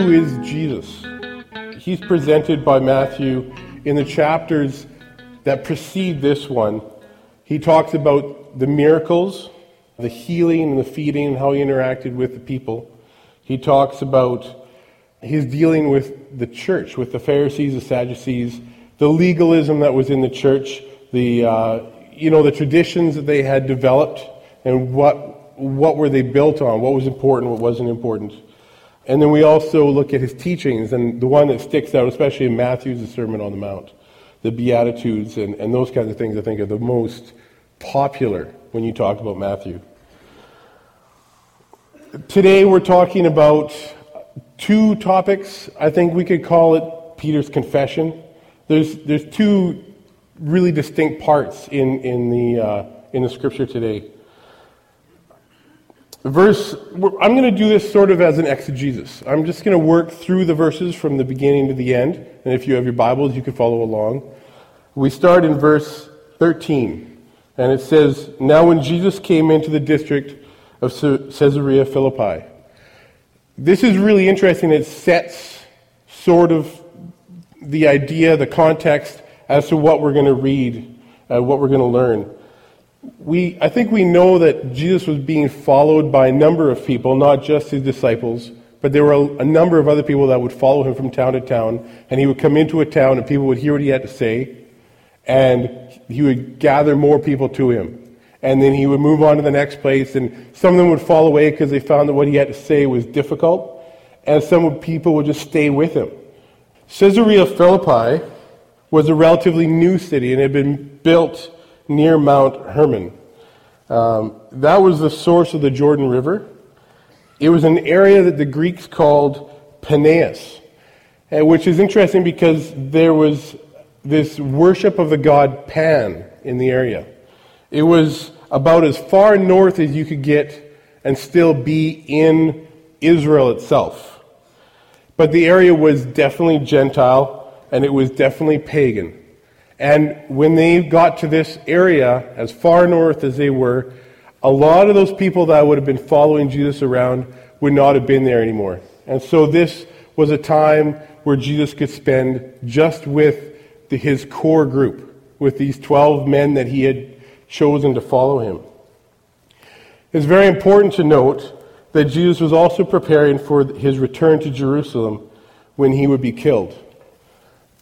who is Jesus? He's presented by Matthew in the chapters that precede this one. He talks about the miracles, the healing and the feeding, and how he interacted with the people. He talks about his dealing with the church, with the Pharisees, the Sadducees, the legalism that was in the church, the traditions that they had developed, and what were they built on, what was important, what wasn't important. And then we also look at his teachings, and the one that sticks out, especially in Matthew, is the Sermon on the Mount, the Beatitudes, and those kinds of things I think are the most popular when you talk about Matthew. Today we're talking about two topics. I think we could call it Peter's confession. There's two really distinct parts in the scripture today. I'm going to do this sort of as an exegesis. I'm just going to work through the verses from the beginning to the end, and if you have your Bibles, you can follow along. We start in verse 13, and it says, "Now when Jesus came into the district of Caesarea Philippi." This is really interesting. It sets sort of the idea, the context, as to what we're going to read, what we're going to learn. I think we know that Jesus was being followed by a number of people, not just his disciples, but there were a number of other people that would follow him from town to town, and he would come into a town and people would hear what he had to say, and he would gather more people to him. And then he would move on to the next place, and some of them would fall away because they found that what he had to say was difficult, and some people would just stay with him. Caesarea Philippi was a relatively new city, and had been built near Mount Hermon. That was the source of the Jordan River. It was an area that the Greeks called Panaeus, which is interesting because there was this worship of the god Pan in the area. It was about as far north as you could get and still be in Israel itself. But the area was definitely Gentile, and it was definitely pagan. And when they got to this area, as far north as they were, a lot of those people that would have been following Jesus around would not have been there anymore. And so this was a time where Jesus could spend just with his core group, with these 12 men that he had chosen to follow him. It's very important to note that Jesus was also preparing for his return to Jerusalem when he would be killed.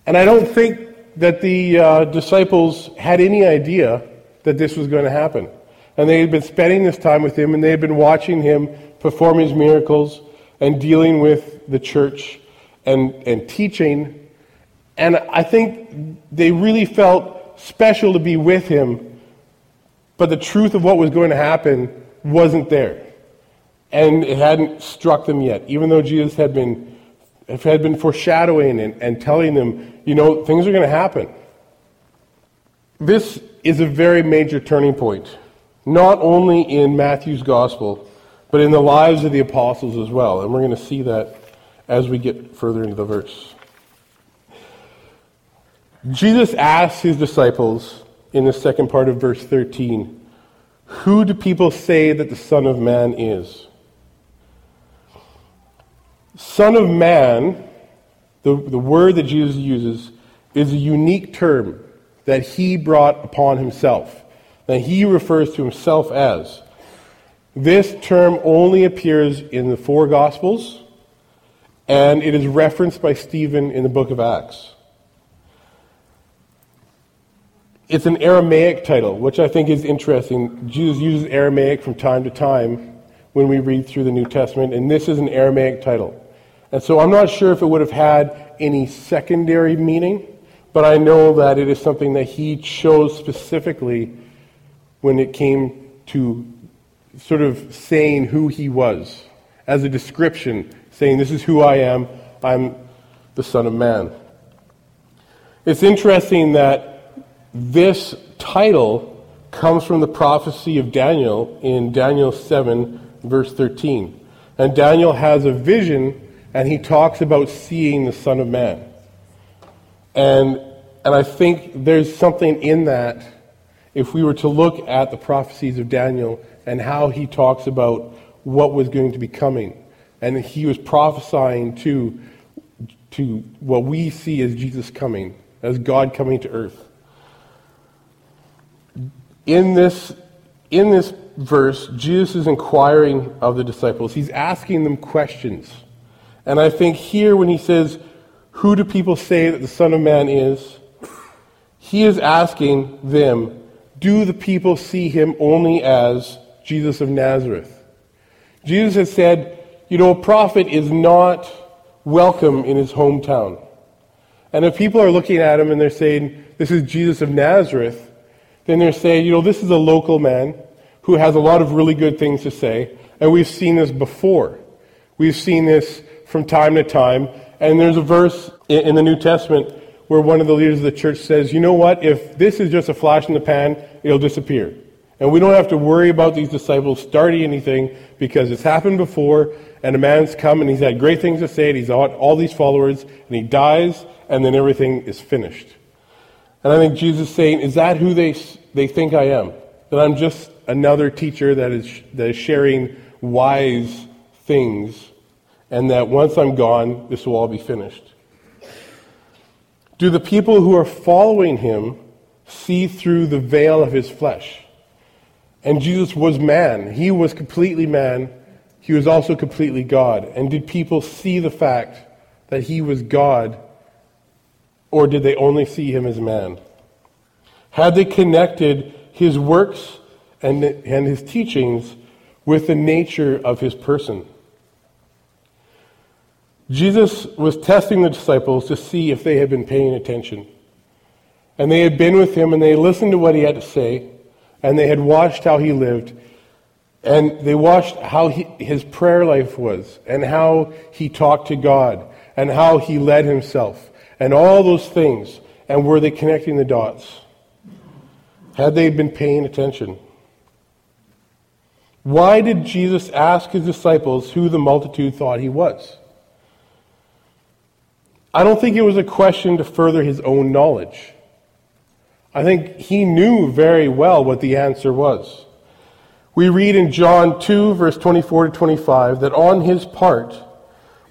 And I don't think that the disciples had any idea that this was going to happen. And they had been spending this time with him, and they had been watching him perform his miracles and dealing with the church and teaching. And I think they really felt special to be with him, but the truth of what was going to happen wasn't there. And it hadn't struck them yet, even though Jesus had been foreshadowing and telling them, things are going to happen. This is a very major turning point, not only in Matthew's gospel, but in the lives of the apostles as well. And we're going to see that as we get further into the verse. Jesus asks his disciples, in the second part of verse 13, "Who do people say that the Son of Man is?" Son of Man, the word that Jesus uses, is a unique term that he brought upon himself, that he refers to himself as. This term only appears in the four Gospels, and it is referenced by Stephen in the book of Acts. It's an Aramaic title, which I think is interesting. Jesus uses Aramaic from time to time when we read through the New Testament, and this is an Aramaic title. And so I'm not sure if it would have had any secondary meaning, but I know that it is something that he chose specifically when it came to sort of saying who he was, as a description, saying this is who I am, I'm the Son of Man. It's interesting that this title comes from the prophecy of Daniel in Daniel 7, verse 13. And Daniel has a vision, and he talks about seeing the Son of Man. And I think there's something in that, if we were to look at the prophecies of Daniel and how he talks about what was going to be coming, And he was prophesying to what we see as Jesus coming, as God coming to earth. In this verse, Jesus is inquiring of the disciples. He's asking them questions. And I think here when he says, "Who do people say that the Son of Man is?" he is asking them, do the people see him only as Jesus of Nazareth? Jesus has said, a prophet is not welcome in his hometown. And if people are looking at him and they're saying, this is Jesus of Nazareth, then they're saying, this is a local man who has a lot of really good things to say, and we've seen this before. We've seen this from time to time, and there's a verse in the New Testament where one of the leaders of the church says, if this is just a flash in the pan, it'll disappear. And we don't have to worry about these disciples starting anything because it's happened before, and a man's come and he's had great things to say, and he's got all these followers, and he dies, and then everything is finished. And I think Jesus is saying, is that who they think I am? That I'm just another teacher that is sharing wise things, and that once I'm gone, this will all be finished. Do the people who are following him see through the veil of his flesh? And Jesus was man. He was completely man. He was also completely God. And did people see the fact that he was God, or did they only see him as man? Had they connected his works and his teachings with the nature of his person? Jesus was testing the disciples to see if they had been paying attention. And they had been with him, and they listened to what he had to say, and they had watched how he lived, and they watched how his prayer life was, and how he talked to God, and how he led himself, and all those things. And were they connecting the dots? Had they been paying attention? Why did Jesus ask his disciples who the multitude thought he was? I don't think it was a question to further his own knowledge. I think he knew very well what the answer was. We read in John 2, verse 24 to 25, that on his part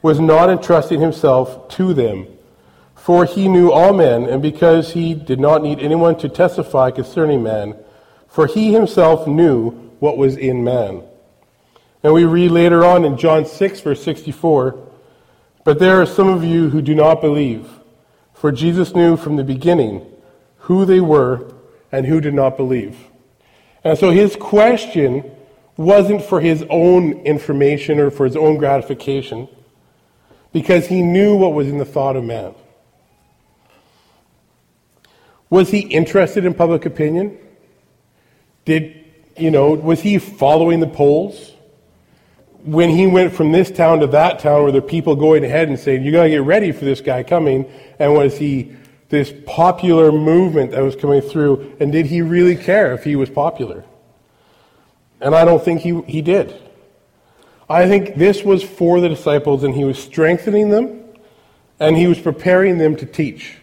was not entrusting himself to them, for he knew all men, and because he did not need anyone to testify concerning man, for he himself knew what was in man. And we read later on in John 6, verse 64, "But there are some of you who do not believe, for Jesus knew from the beginning who they were and who did not believe." And so his question wasn't for his own information or for his own gratification, because he knew what was in the thought of man. Was he interested in public opinion? Was he following the polls? When he went from this town to that town, were there people going ahead and saying, "You got to get ready for this guy coming"? And was he this popular movement that was coming through? And did he really care if he was popular? And I don't think he did. I think this was for the disciples, and he was strengthening them, and he was preparing them to teach,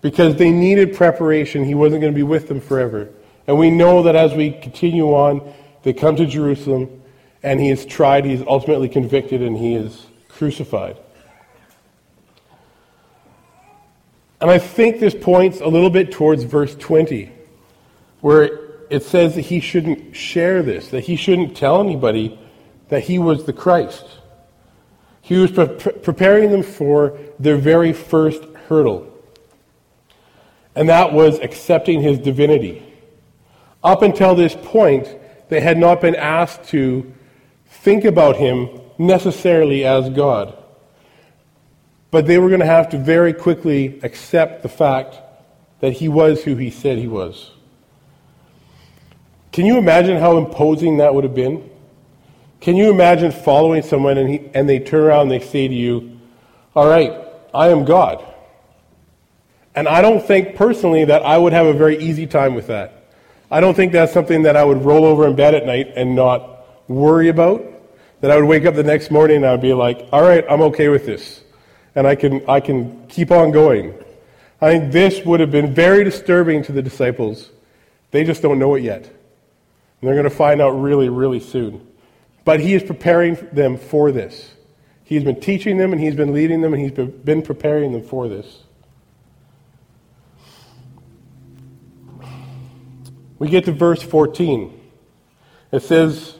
because they needed preparation. He wasn't going to be with them forever. And we know that as we continue on, they come to Jerusalem, and he is tried, he is ultimately convicted, and he is crucified. And I think this points a little bit towards verse 20, where it says that he shouldn't share this, that he shouldn't tell anybody that he was the Christ. He was preparing them for their very first hurdle, and that was accepting his divinity. Up until this point, they had not been asked to think about him necessarily as God. But they were going to have to very quickly accept the fact that he was who he said he was. Can you imagine how imposing that would have been? Can you imagine following someone and they turn around and they say to you, "All right, I am God"? And I don't think personally that I would have a very easy time with that. I don't think that's something that I would roll over in bed at night and not worry about, that I would wake up the next morning and I would be like, "All right, I'm okay with this, and I can keep on going." I think this would have been very disturbing to the disciples. They just don't know it yet, and they're going to find out really, really soon. But he is preparing them for this. He's been teaching them, and he's been leading them, and he's been preparing them for this. We get to verse 14. It says,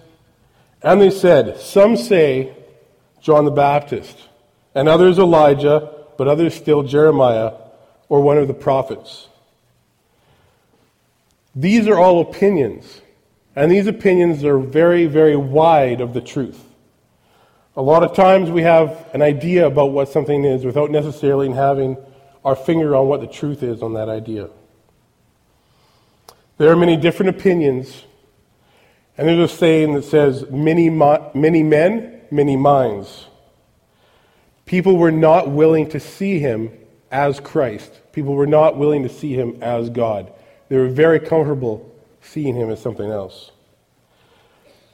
"And they said, some say John the Baptist, and others Elijah, but others still Jeremiah, or one of the prophets." These are all opinions, and these opinions are very, very wide of the truth. A lot of times we have an idea about what something is without necessarily having our finger on what the truth is on that idea. There are many different opinions, and there's a saying that says, many men, many minds. People were not willing to see him as Christ. People were not willing to see him as God. They were very comfortable seeing him as something else.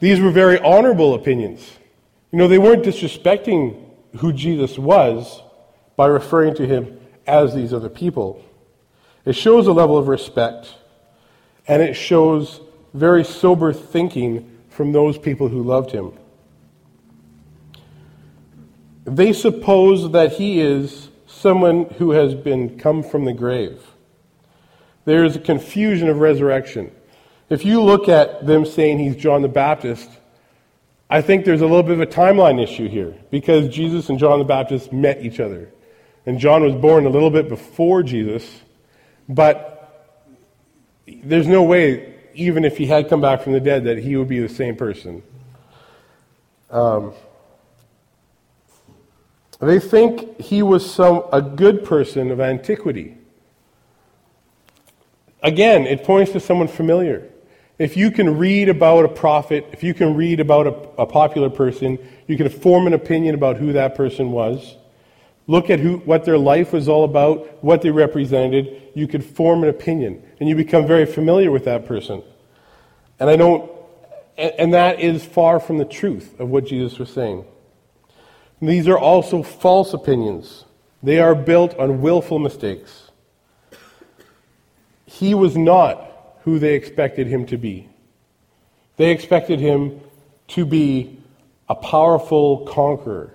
These were very honorable opinions. You know, they weren't disrespecting who Jesus was by referring to him as these other people. It shows a level of respect, and it shows very sober thinking from those people who loved him. They suppose that he is someone who has been come from the grave. There is a confusion of resurrection. If you look at them saying he's John the Baptist, I think there's a little bit of a timeline issue here, because Jesus and John the Baptist met each other. And John was born a little bit before Jesus, but there's no way, even if he had come back from the dead, that he would be the same person. They think he was a good person of antiquity. Again, it points to someone familiar. If you can read about a prophet, if you can read about a popular person, you can form an opinion about who that person was. Look at what their life was all about, what they represented. You could form an opinion, and you become very familiar with that person. And that is far from the truth of what Jesus was saying. And these are also false opinions. They are built on willful mistakes. He was not who they expected him to be. They expected him to be a powerful conqueror.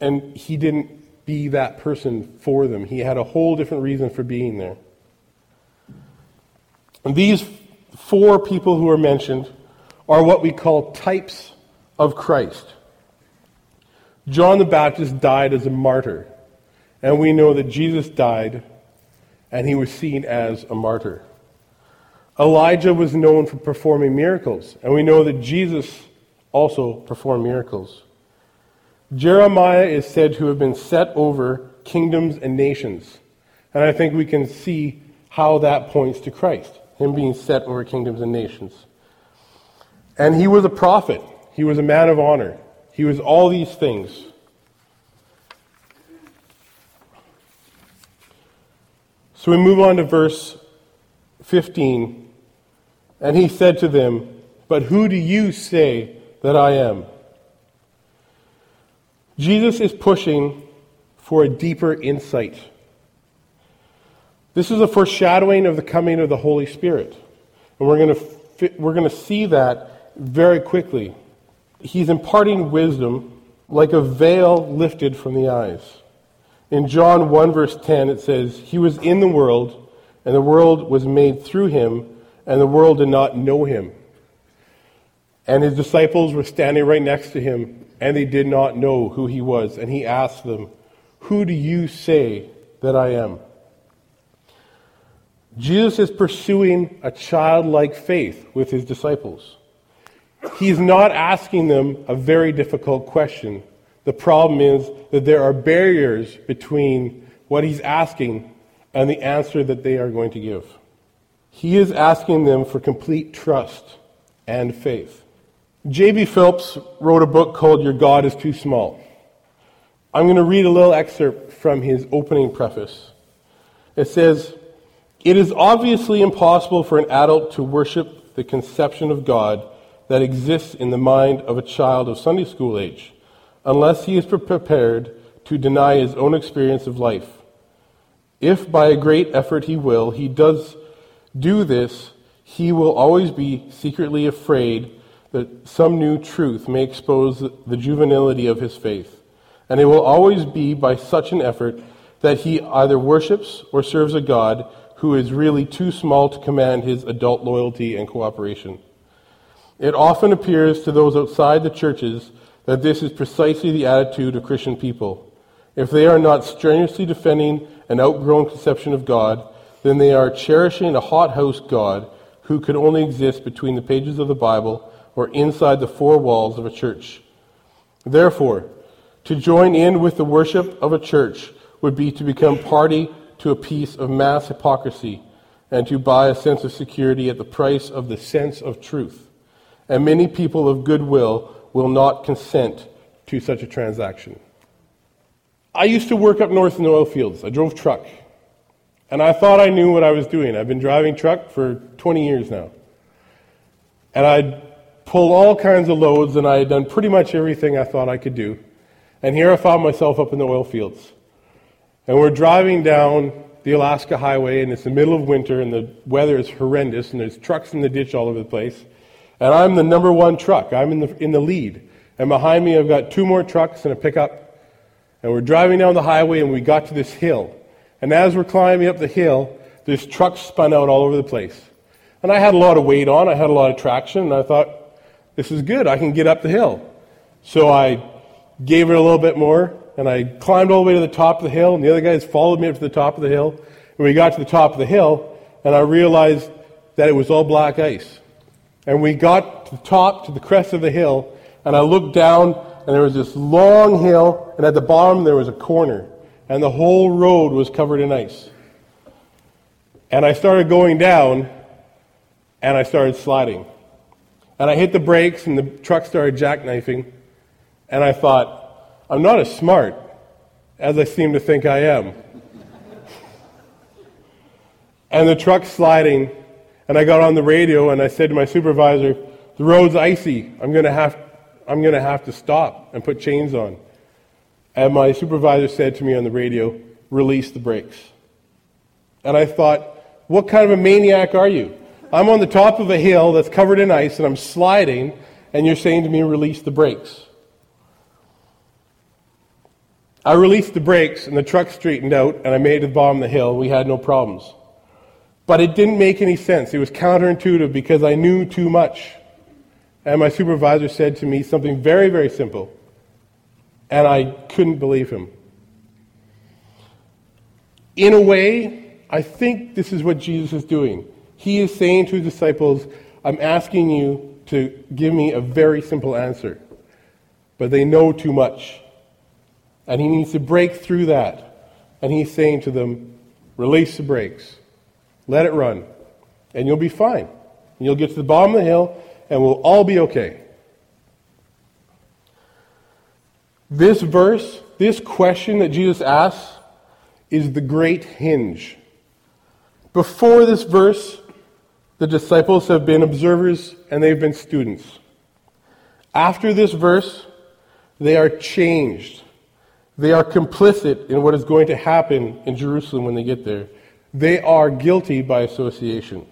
And he didn't be that person for them. He had a whole different reason for being there. And these four people who are mentioned are what we call types of Christ. John the Baptist died as a martyr, and we know that Jesus died, and he was seen as a martyr. Elijah was known for performing miracles, and we know that Jesus also performed miracles. Jeremiah is said to have been set over kingdoms and nations, and I think we can see how that points to Christ, him being set over kingdoms and nations. And he was a prophet. He was a man of honor. He was all these things. So we move on to verse 15. And he said to them, "But who do you say that I am?" Jesus is pushing for a deeper insight. This is a foreshadowing of the coming of the Holy Spirit. And we're going to see that very quickly. He's imparting wisdom like a veil lifted from the eyes. In John 1 verse 10 it says, "He was in the world, and the world was made through him, and the world did not know him." And his disciples were standing right next to him, and they did not know who he was. And he asked them, "Who do you say that I am?" Jesus is pursuing a childlike faith with his disciples. He's not asking them a very difficult question. The problem is that there are barriers between what he's asking and the answer that they are going to give. He is asking them for complete trust and faith. J.B. Phillips wrote a book called Your God is Too Small. I'm going to read a little excerpt from his opening preface. It says, "It is obviously impossible for an adult to worship the conception of God that exists in the mind of a child of Sunday school age, unless he is prepared to deny his own experience of life. If by a great effort he does do this, he will always be secretly afraid that some new truth may expose the juvenility of his faith, and it will always be by such an effort that he either worships or serves a God who is really too small to command his adult loyalty and cooperation. It often appears to those outside the churches that this is precisely the attitude of Christian people. If they are not strenuously defending an outgrown conception of God, then they are cherishing a hothouse God who could only exist between the pages of the Bible or inside the four walls of a church. Therefore, to join in with the worship of a church would be to become party to a piece of mass hypocrisy and to buy a sense of security at the price of the sense of truth. And many people of goodwill will not consent to such a transaction. I used to work up north in the oil fields. I drove truck. And I thought I knew what I was doing. I've been driving truck for 20 years now. And I'd pull all kinds of loads, and I had done pretty much everything I thought I could do. And here I found myself up in the oil fields. And we're driving down the Alaska Highway, and it's the middle of winter, and the weather is horrendous, and there's trucks in the ditch all over the place. And I'm the number one truck. I'm in the lead. And behind me I've got two more trucks and a pickup. And we're driving down the highway, and we got to this hill. And as we're climbing up the hill, this truck spun out all over the place. And I had a lot of weight on. I had a lot of traction. And I thought, this is good. I can get up the hill. So I gave it a little bit more. And I climbed all the way to the top of the hill. And the other guys followed me up to the top of the hill. And we got to the top of the hill. And I realized that it was all black ice. And we got to the top, to the crest of the hill, and I looked down, and there was this long hill, and at the bottom there was a corner, and the whole road was covered in ice. And I started going down, and I started sliding. And I hit the brakes, and the truck started jackknifing, and I thought, I'm not as smart as I seem to think I am. And the truck's sliding, and I got on the radio and I said to my supervisor, the road's icy. I'm gonna have to stop and put chains on. And my supervisor said to me on the radio, release the brakes. And I thought, what kind of a maniac are you? I'm on the top of a hill that's covered in ice and I'm sliding, and you're saying to me, release the brakes. I released the brakes and the truck straightened out and I made it to the bottom of the hill. We had no problems. But it didn't make any sense. It was counterintuitive because I knew too much. And my supervisor said to me something very, very simple. And I couldn't believe him. In a way, I think this is what Jesus is doing. He is saying to his disciples, I'm asking you to give me a very simple answer. But they know too much. And he needs to break through that. And he's saying to them, release the brakes. Let it run, and you'll be fine. And you'll get to the bottom of the hill, and we'll all be okay. This verse, this question that Jesus asks, is the great hinge. Before this verse, the disciples have been observers, and they've been students. After this verse, they are changed. They are complicit in what is going to happen in Jerusalem when they get there. They are guilty by association.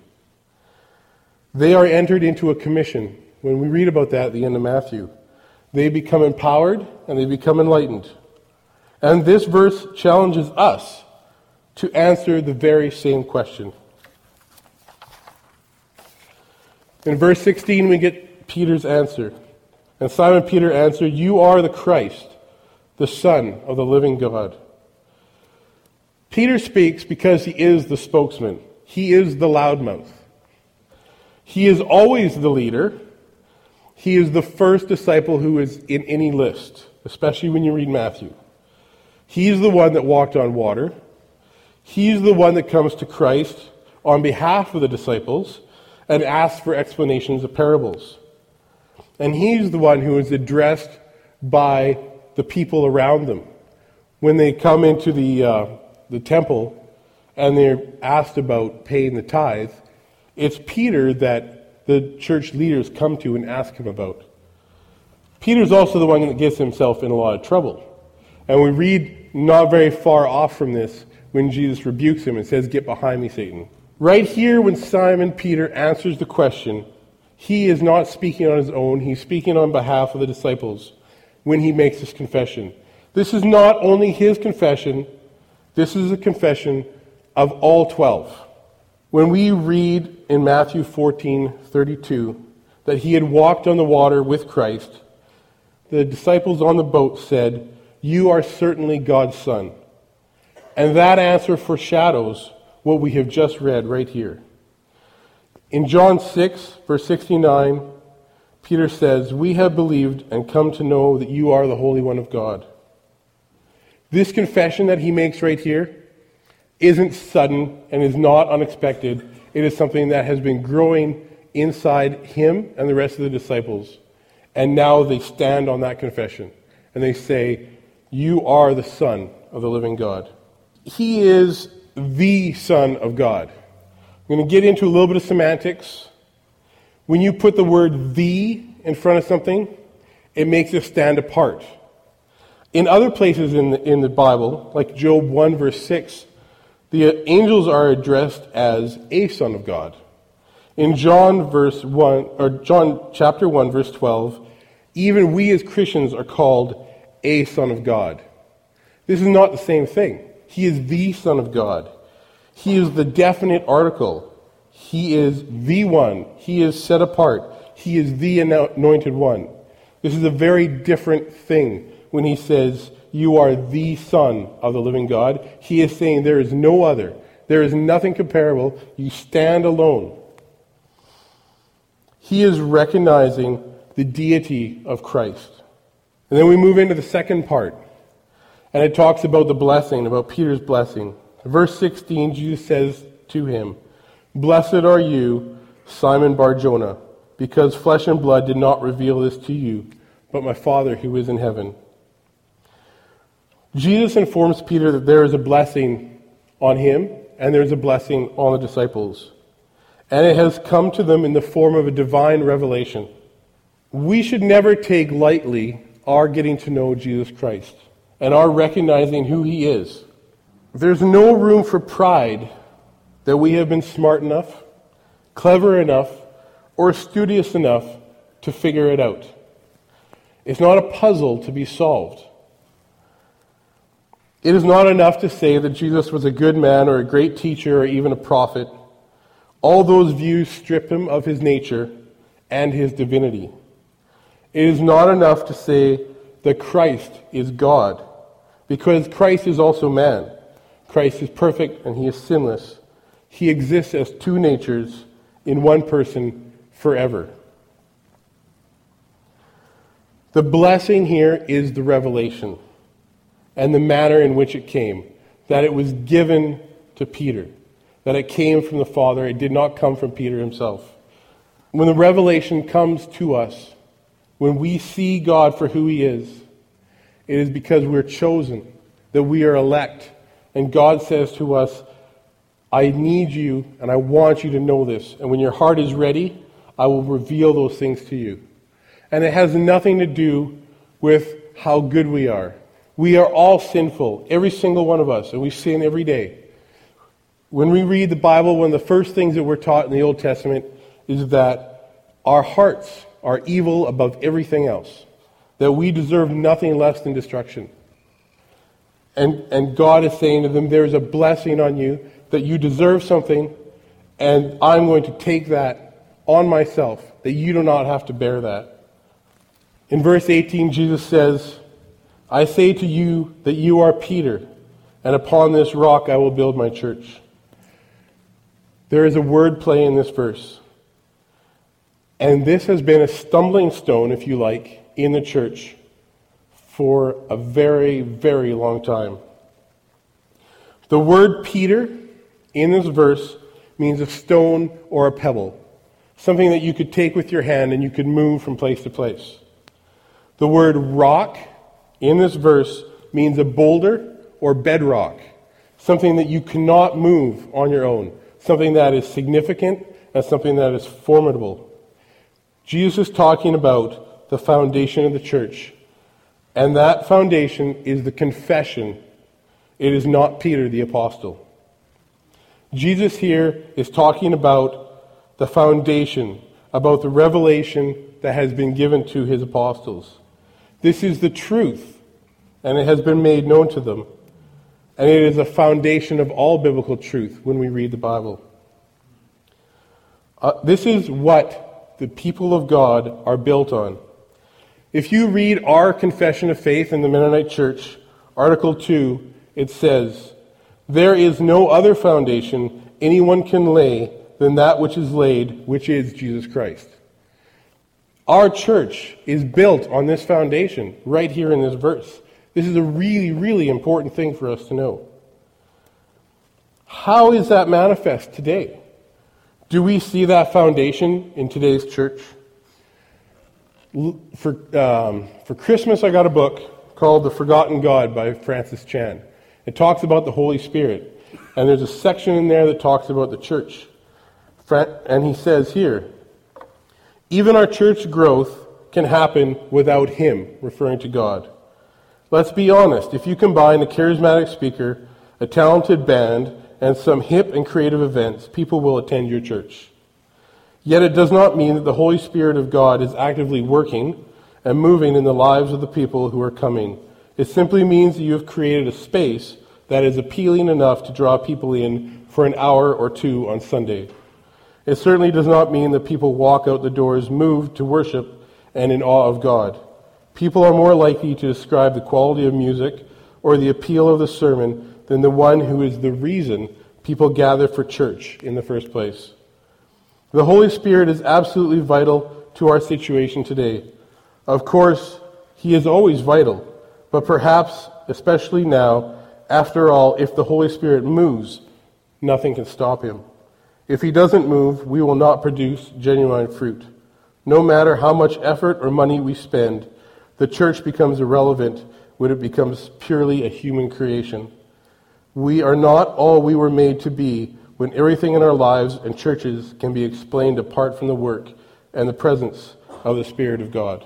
They are entered into a commission. When we read about that at the end of Matthew, they become empowered and they become enlightened. And this verse challenges us to answer the very same question. In verse 16, we get Peter's answer. And Simon Peter answered, "You are the Christ, the Son of the living God." Peter speaks because he is the spokesman. He is the loudmouth. He is always the leader. He is the first disciple who is in any list, especially when you read Matthew. He's the one that walked on water. He's the one that comes to Christ on behalf of the disciples and asks for explanations of parables. And he's the one who is addressed by the people around them. When they come into the temple, and they're asked about paying the tithe, it's Peter that the church leaders come to and ask him about. Peter's also the one that gets himself in a lot of trouble. And we read not very far off from this when Jesus rebukes him and says, "Get behind me, Satan." Right here when Simon Peter answers the question, He is not speaking on his own. He's speaking on behalf of the disciples when he makes this confession. This is not only his confession. This is a confession of all 12. When we read in Matthew 14:32 that he had walked on the water with Christ, the disciples on the boat said, "You are certainly God's Son." And that answer foreshadows what we have just read right here. In John 6, verse 69, Peter says, "We have believed and come to know that you are the Holy One of God." This confession that he makes right here isn't sudden and is not unexpected. It is something that has been growing inside him and the rest of the disciples. And now they stand on that confession. And they say, "You are the Son of the living God." He is the Son of God. I'm going to get into a little bit of semantics. When you put the word "the" in front of something, it makes it stand apart. In other places in the Bible, like Job 1 verse 6, the angels are addressed as a son of God. In John chapter 1 verse 12, even we as Christians are called a son of God. This is not the same thing. He is the Son of God. He is the definite article. He is the one. He is set apart. He is the anointed one. This is a very different thing. When he says, "You are the Son of the living God," he is saying there is no other. There is nothing comparable. You stand alone. He is recognizing the deity of Christ. And then we move into the second part. And it talks about the blessing, about Peter's blessing. Verse 16, Jesus says to him, "Blessed are you, Simon Bar-Jonah, because flesh and blood did not reveal this to you, but my Father who is in heaven." Jesus informs Peter that there is a blessing on him and there is a blessing on the disciples. And it has come to them in the form of a divine revelation. We should never take lightly our getting to know Jesus Christ and our recognizing who he is. There's no room for pride that we have been smart enough, clever enough, or studious enough to figure it out. It's not a puzzle to be solved. It is not enough to say that Jesus was a good man or a great teacher or even a prophet. All those views strip him of his nature and his divinity. It is not enough to say that Christ is God, because Christ is also man. Christ is perfect and he is sinless. He exists as two natures in one person forever. The blessing here is the revelation and the manner in which it came, that it was given to Peter, that it came from the Father. It did not come from Peter himself. When the revelation comes to us, when we see God for who he is, it is because we're chosen, that we are elect. And God says to us, "I need you and I want you to know this. And when your heart is ready, I will reveal those things to you." And it has nothing to do with how good we are. We are all sinful, every single one of us, and we sin every day. When we read the Bible, one of the first things that we're taught in the Old Testament is that our hearts are evil above everything else, that we deserve nothing less than destruction. And God is saying to them, "There's a blessing on you, that you deserve something, and I'm going to take that on myself, that you do not have to bear that." In verse 18, Jesus says, "I say to you that you are Peter, and upon this rock I will build my church." There is a word play in this verse. And this has been a stumbling stone, if you like, in the church for a very, very long time. The word Peter in this verse means a stone or a pebble, something that you could take with your hand and you could move from place to place. The word rock in this verse means a boulder or bedrock, something that you cannot move on your own, something that is significant and something that is formidable. Jesus is talking about the foundation of the church, and that foundation is the confession. It is not Peter the apostle. Jesus here is talking about the foundation about the revelation that has been given to his apostles. This is the truth, and it has been made known to them. And it is a foundation of all biblical truth when we read the Bible. This is what the people of God are built on. If you read our Confession of Faith in the Mennonite Church, Article 2, it says, "There is no other foundation anyone can lay than that which is laid, which is Jesus Christ." Our church is built on this foundation right here in this verse. This is a really, really important thing for us to know. How is that manifest today? Do we see that foundation in today's church? For Christmas, I got a book called The Forgotten God by Francis Chan. It talks about the Holy Spirit. And there's a section in there that talks about the church. And he says here, "Even our church growth can happen without him," referring to God. Let's be honest, if you combine a charismatic speaker, a talented band, and some hip and creative events, people will attend your church. Yet it does not mean that the Holy Spirit of God is actively working and moving in the lives of the people who are coming. It simply means that you have created a space that is appealing enough to draw people in for an hour or two on Sunday. It certainly does not mean that people walk out the doors moved to worship and in awe of God. People are more likely to describe the quality of music or the appeal of the sermon than the one who is the reason people gather for church in the first place. The Holy Spirit is absolutely vital to our situation today. Of course, he is always vital, but perhaps, especially now, after all, if the Holy Spirit moves, nothing can stop him. If he doesn't move, we will not produce genuine fruit. No matter how much effort or money we spend, the church becomes irrelevant when it becomes purely a human creation. We are not all we were made to be when everything in our lives and churches can be explained apart from the work and the presence of the Spirit of God.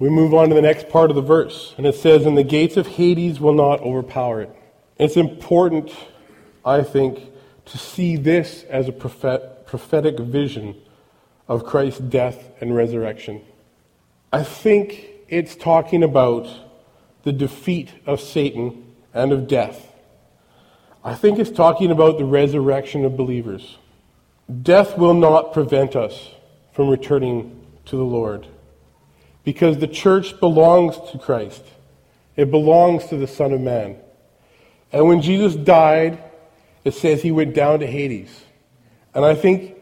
We move on to the next part of the verse, and it says, "And the gates of Hades will not overpower it." It's important, I think, to see this as a prophetic vision of Christ's death and resurrection. I think it's talking about the defeat of Satan and of death. I think it's talking about the resurrection of believers. Death will not prevent us from returning to the Lord, because the church belongs to Christ. It belongs to the Son of Man. And when Jesus died, it says he went down to Hades. And I think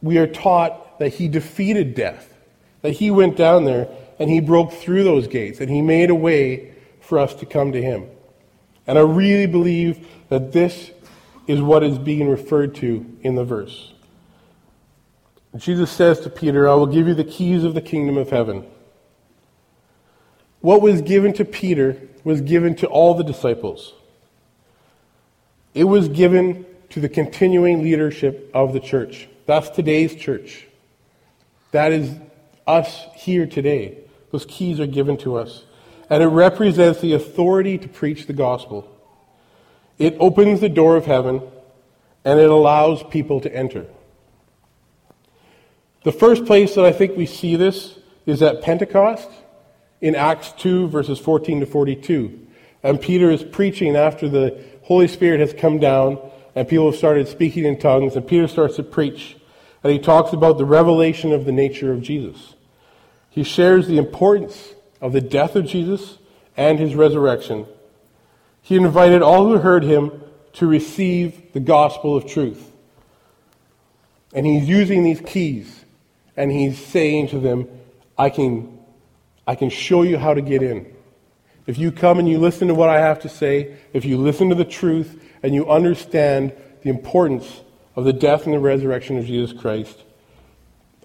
we are taught that he defeated death, that he went down there and he broke through those gates, and he made a way for us to come to him. And I really believe that this is what is being referred to in the verse. Jesus says to Peter, "I will give you the keys of the kingdom of heaven." What was given to Peter was given to all the disciples. It was given to the continuing leadership of the church. That's today's church. That is us here today. Those keys are given to us. And it represents the authority to preach the gospel. It opens the door of heaven, and it allows people to enter. The first place that I think we see this is at Pentecost, in Acts 2, verses 14 to 42. And Peter is preaching after the Holy Spirit has come down, and people have started speaking in tongues, and Peter starts to preach. And he talks about the revelation of the nature of Jesus. He shares the importance of the death of Jesus and his resurrection. He invited all who heard him to receive the gospel of truth. And he's using these keys, and he's saying to them, I can show you how to get in. If you come and you listen to what I have to say, if you listen to the truth and you understand the importance of the death and the resurrection of Jesus Christ,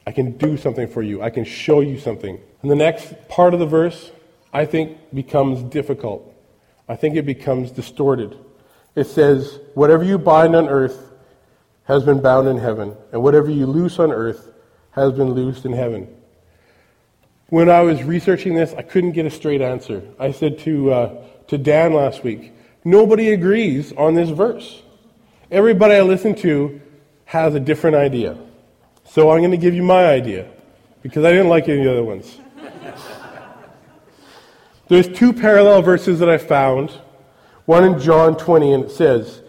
I can do something for you. I can show you something. And the next part of the verse, I think, becomes difficult. I think it becomes distorted. It says, "Whatever you bind on earth has been bound in heaven, and whatever you loose on earth has been loosed in heaven." When I was researching this, I couldn't get a straight answer. I said to Dan last week, nobody agrees on this verse. Everybody I listen to has a different idea. So I'm going to give you my idea, because I didn't like any of the other ones. There's two parallel verses that I found. One in John 20, and it says,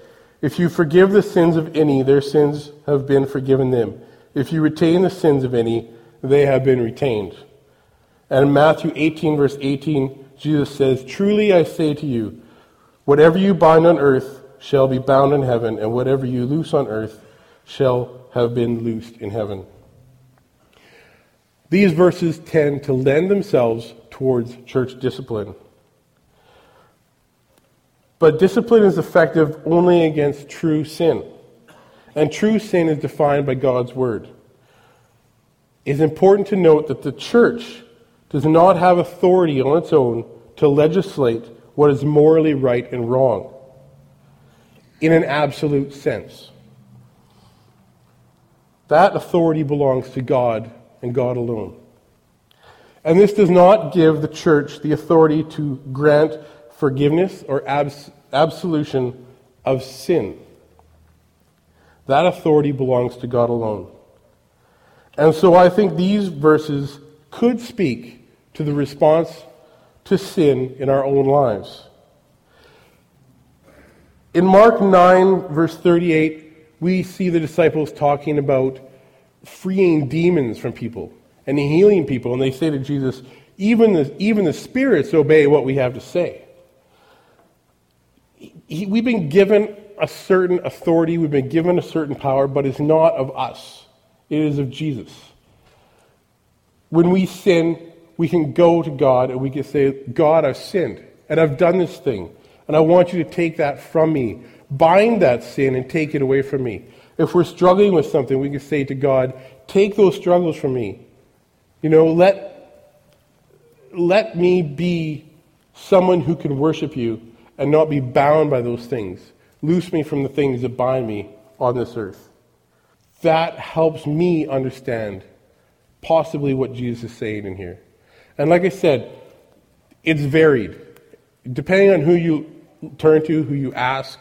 "If you forgive the sins of any, their sins have been forgiven them. If you retain the sins of any, they have been retained." And in Matthew 18, verse 18, Jesus says, "Truly I say to you, whatever you bind on earth shall be bound in heaven, and whatever you loose on earth shall have been loosed in heaven." These verses tend to lend themselves towards church discipline. But discipline is effective only against true sin. And true sin is defined by God's word. It's important to note that the church does not have authority on its own to legislate what is morally right and wrong in an absolute sense. That authority belongs to God and God alone. And this does not give the church the authority to grant forgiveness or absolution of sin. That authority belongs to God alone. And so I think these verses could speak to the response to sin in our own lives. In Mark 9, verse 38, we see the disciples talking about freeing demons from people and healing people. And they say to Jesus, even the spirits obey what we have to say. We've been given a certain authority, we've been given a certain power, but it's not of us. It is of Jesus. When we sin, we can go to God and we can say, "God, I've sinned, and I've done this thing, and I want you to take that from me. Bind that sin and take it away from me." If we're struggling with something, we can say to God, "Take those struggles from me. You know, let me be someone who can worship you and not be bound by those things. Loose me from the things that bind me on this earth." That helps me understand possibly what Jesus is saying in here. And like I said, it's varied. Depending on who you turn to, who you ask,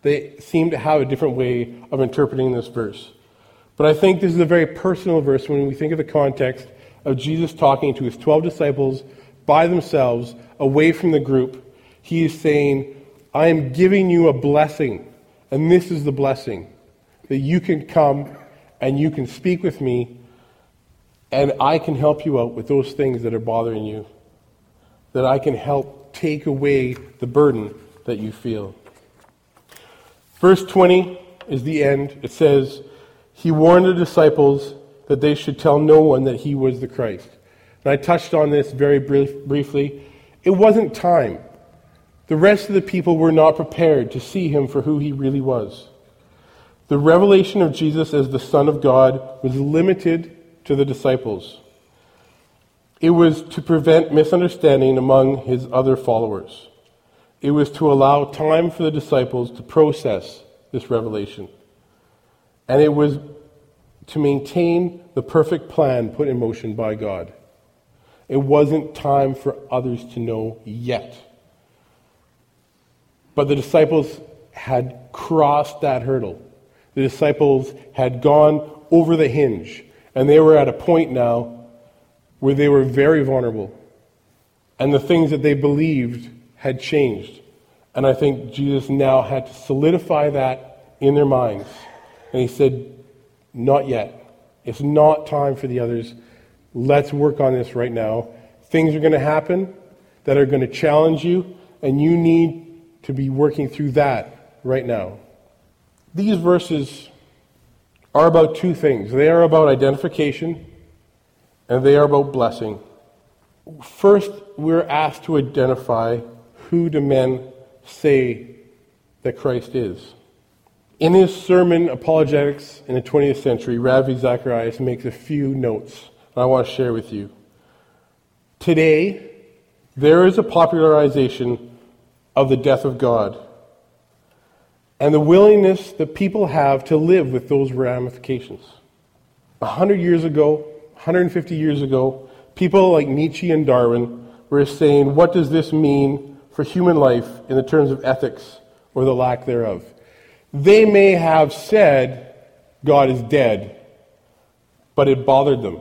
they seem to have a different way of interpreting this verse. But I think this is a very personal verse when we think of the context of Jesus talking to his 12 disciples by themselves, away from the group. He is saying, "I am giving you a blessing, and this is the blessing, that you can come and you can speak with me, and I can help you out with those things that are bothering you, that I can help take away the burden that you feel." Verse 20 is the end. It says, "He warned the disciples that they should tell no one that he was the Christ." And I touched on this very briefly. It wasn't time. The rest of the people were not prepared to see him for who he really was. The revelation of Jesus as the Son of God was limited to the disciples. It was to prevent misunderstanding among his other followers. It was to allow time for the disciples to process this revelation. And it was to maintain the perfect plan put in motion by God. It wasn't time for others to know yet. But the disciples had crossed that hurdle. The disciples had gone over the hinge. And they were at a point now where they were very vulnerable. And the things that they believed had changed. And I think Jesus now had to solidify that in their minds. And he said, "Not yet. It's not time for the others. Let's work on this right now. Things are going to happen that are going to challenge you. And you need to be working through that right now." These verses are about two things. They are about identification, and they are about blessing. First, we're asked to identify who do men say that Christ is. In his sermon, Apologetics in the 20th Century, Ravi Zacharias makes a few notes that I want to share with you. Today, there is a popularization of the death of God, and the willingness that people have to live with those ramifications. 100 years ago, 150 years ago, people like Nietzsche and Darwin were saying, "What does this mean for human life in the terms of ethics or the lack thereof?" They may have said, "God is dead," but it bothered them.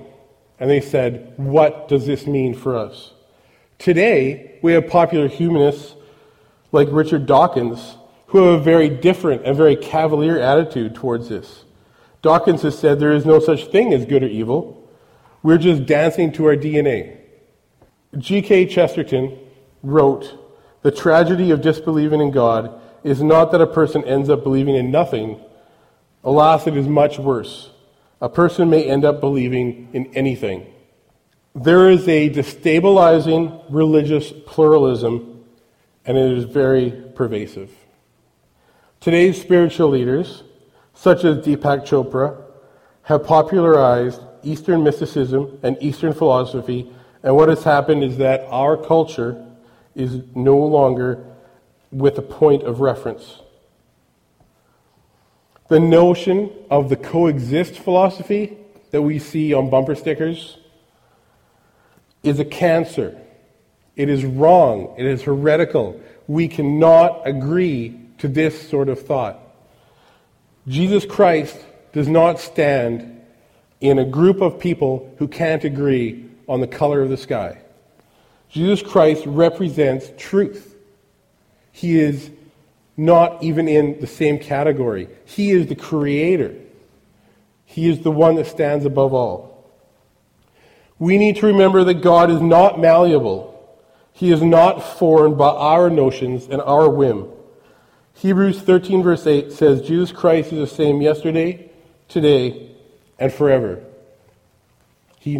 And they said, what does this mean for us? Today, we have popular humanists like Richard Dawkins who have a very different and very cavalier attitude towards this. Dawkins has said there is no such thing as good or evil. We're just dancing to our DNA. G.K. Chesterton wrote, "The tragedy of disbelieving in God is not that a person ends up believing in nothing. Alas, it is much worse. A person may end up believing in anything." There is a destabilizing religious pluralism, and it is very pervasive. Today's spiritual leaders, such as Deepak Chopra, have popularized Eastern mysticism and Eastern philosophy, and what has happened is that our culture is no longer with a point of reference. The notion of the coexist philosophy that we see on bumper stickers is a cancer. It is wrong. It is heretical. We cannot agree to this sort of thought. Jesus Christ does not stand in a group of people who can't agree on the color of the sky. Jesus Christ represents truth. He is not even in the same category. He is the creator. He is the one that stands above all. We need to remember that God is not malleable. He is not formed by our notions and our whim. Hebrews 13 verse 8 says, Jesus Christ is the same yesterday, today, and forever. He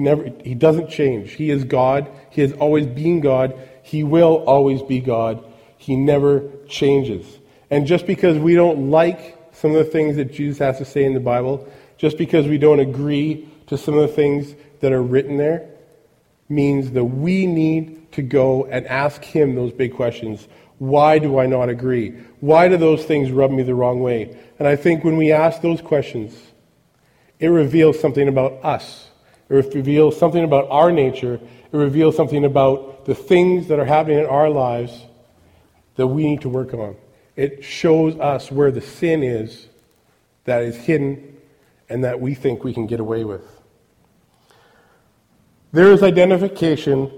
doesn't change. He is God. He has always been God. He will always be God. He never changes. And just because we don't like some of the things that Jesus has to say in the Bible, just because we don't agree to some of the things that are written there, means that we need to go and ask him those big questions. Why do I not agree? Why do those things rub me the wrong way? And I think when we ask those questions, it reveals something about us. It reveals something about our nature. It reveals something about the things that are happening in our lives that we need to work on. It shows us where the sin is that is hidden and that we think we can get away with. There is identification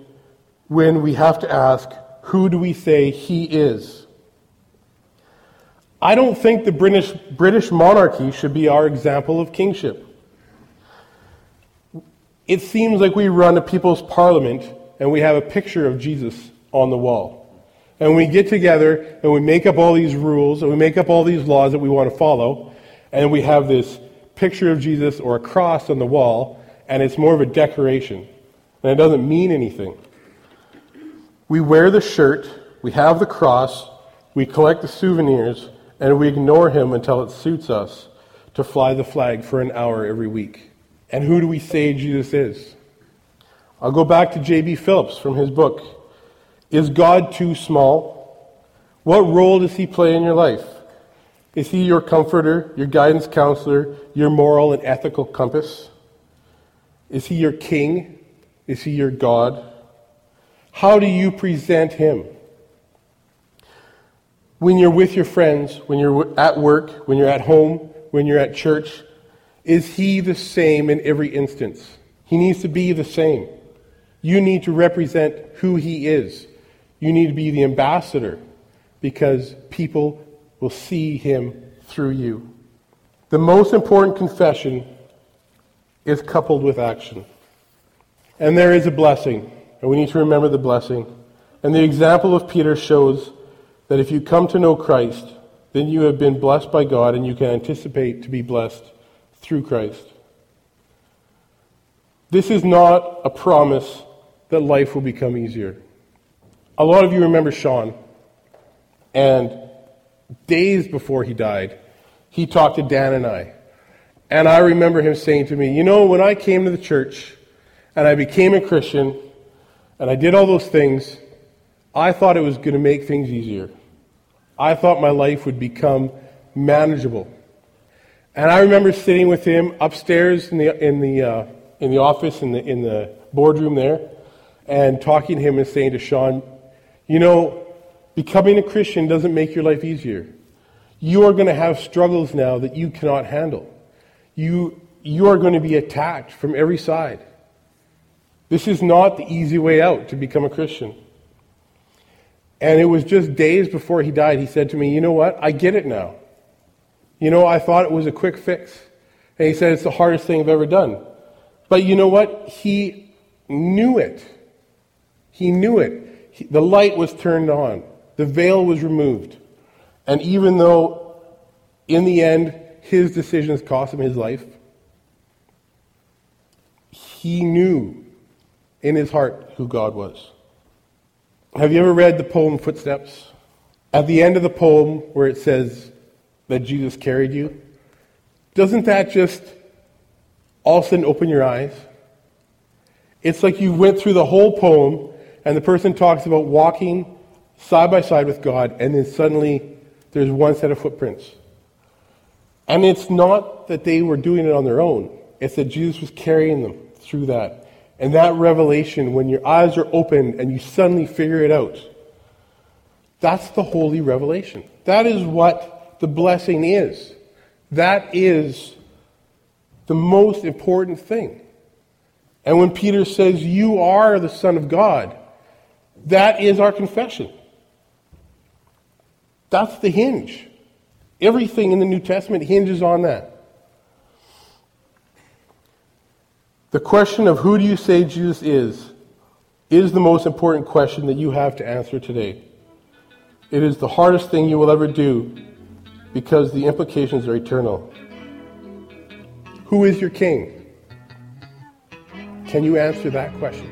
when we have to ask, who do we say he is? I don't think the British monarchy should be our example of kingship. It seems like we run a people's parliament and we have a picture of Jesus on the wall. And we get together and we make up all these rules and we make up all these laws that we want to follow. And we have this picture of Jesus or a cross on the wall, and it's more of a decoration. And it doesn't mean anything. We wear the shirt, we have the cross, we collect the souvenirs, and we ignore him until it suits us to fly the flag for an hour every week. And who do we say Jesus is? I'll go back to J.B. Phillips from his book, Is God Too Small? What role does he play in your life? Is he your comforter, your guidance counselor, your moral and ethical compass? Is he your king? Is he your God? How do you present him? When you're with your friends, when you're at work, when you're at home, when you're at church, is he the same in every instance? He needs to be the same. You need to represent who he is. You need to be the ambassador because people will see him through you. The most important confession is coupled with action. And there is a blessing, and we need to remember the blessing. And the example of Peter shows that if you come to know Christ, then you have been blessed by God and you can anticipate to be blessed through Christ. This is not a promise that life will become easier. A lot of you remember Sean, and days before he died, he talked to Dan and I. And I remember him saying to me, you know, when I came to the church and I became a Christian and I did all those things, I thought it was going to make things easier. I thought my life would become manageable. And I remember sitting with him upstairs in the office, in the boardroom there, and talking to him and saying to Sean, you know, becoming a Christian doesn't make your life easier. You are going to have struggles now that you cannot handle. You you are going to be attacked from every side. This is not the easy way out to become a Christian. And it was just days before he died, he said to me, you know what, I get it now. You know, I thought it was a quick fix. And he said, it's the hardest thing I've ever done. But you know what, he knew it. He knew it. The light was turned on. The veil was removed. And even though, in the end, his decisions cost him his life, he knew in his heart who God was. Have you ever read the poem Footsteps? At the end of the poem where it says that Jesus carried you, doesn't that just all of a sudden open your eyes? It's like you went through the whole poem and the person talks about walking side by side with God, and then suddenly there's one set of footprints. And it's not that they were doing it on their own. It's that Jesus was carrying them through that. And that revelation, when your eyes are opened and you suddenly figure it out, that's the holy revelation. That is what the blessing is. That is the most important thing. And when Peter says, you are the Son of God, that is our confession. That's the hinge. Everything in the New Testament hinges on that. The question of who do you say Jesus is the most important question that you have to answer today. It is the hardest thing you will ever do because the implications are eternal. Who is your king? Can you answer that question?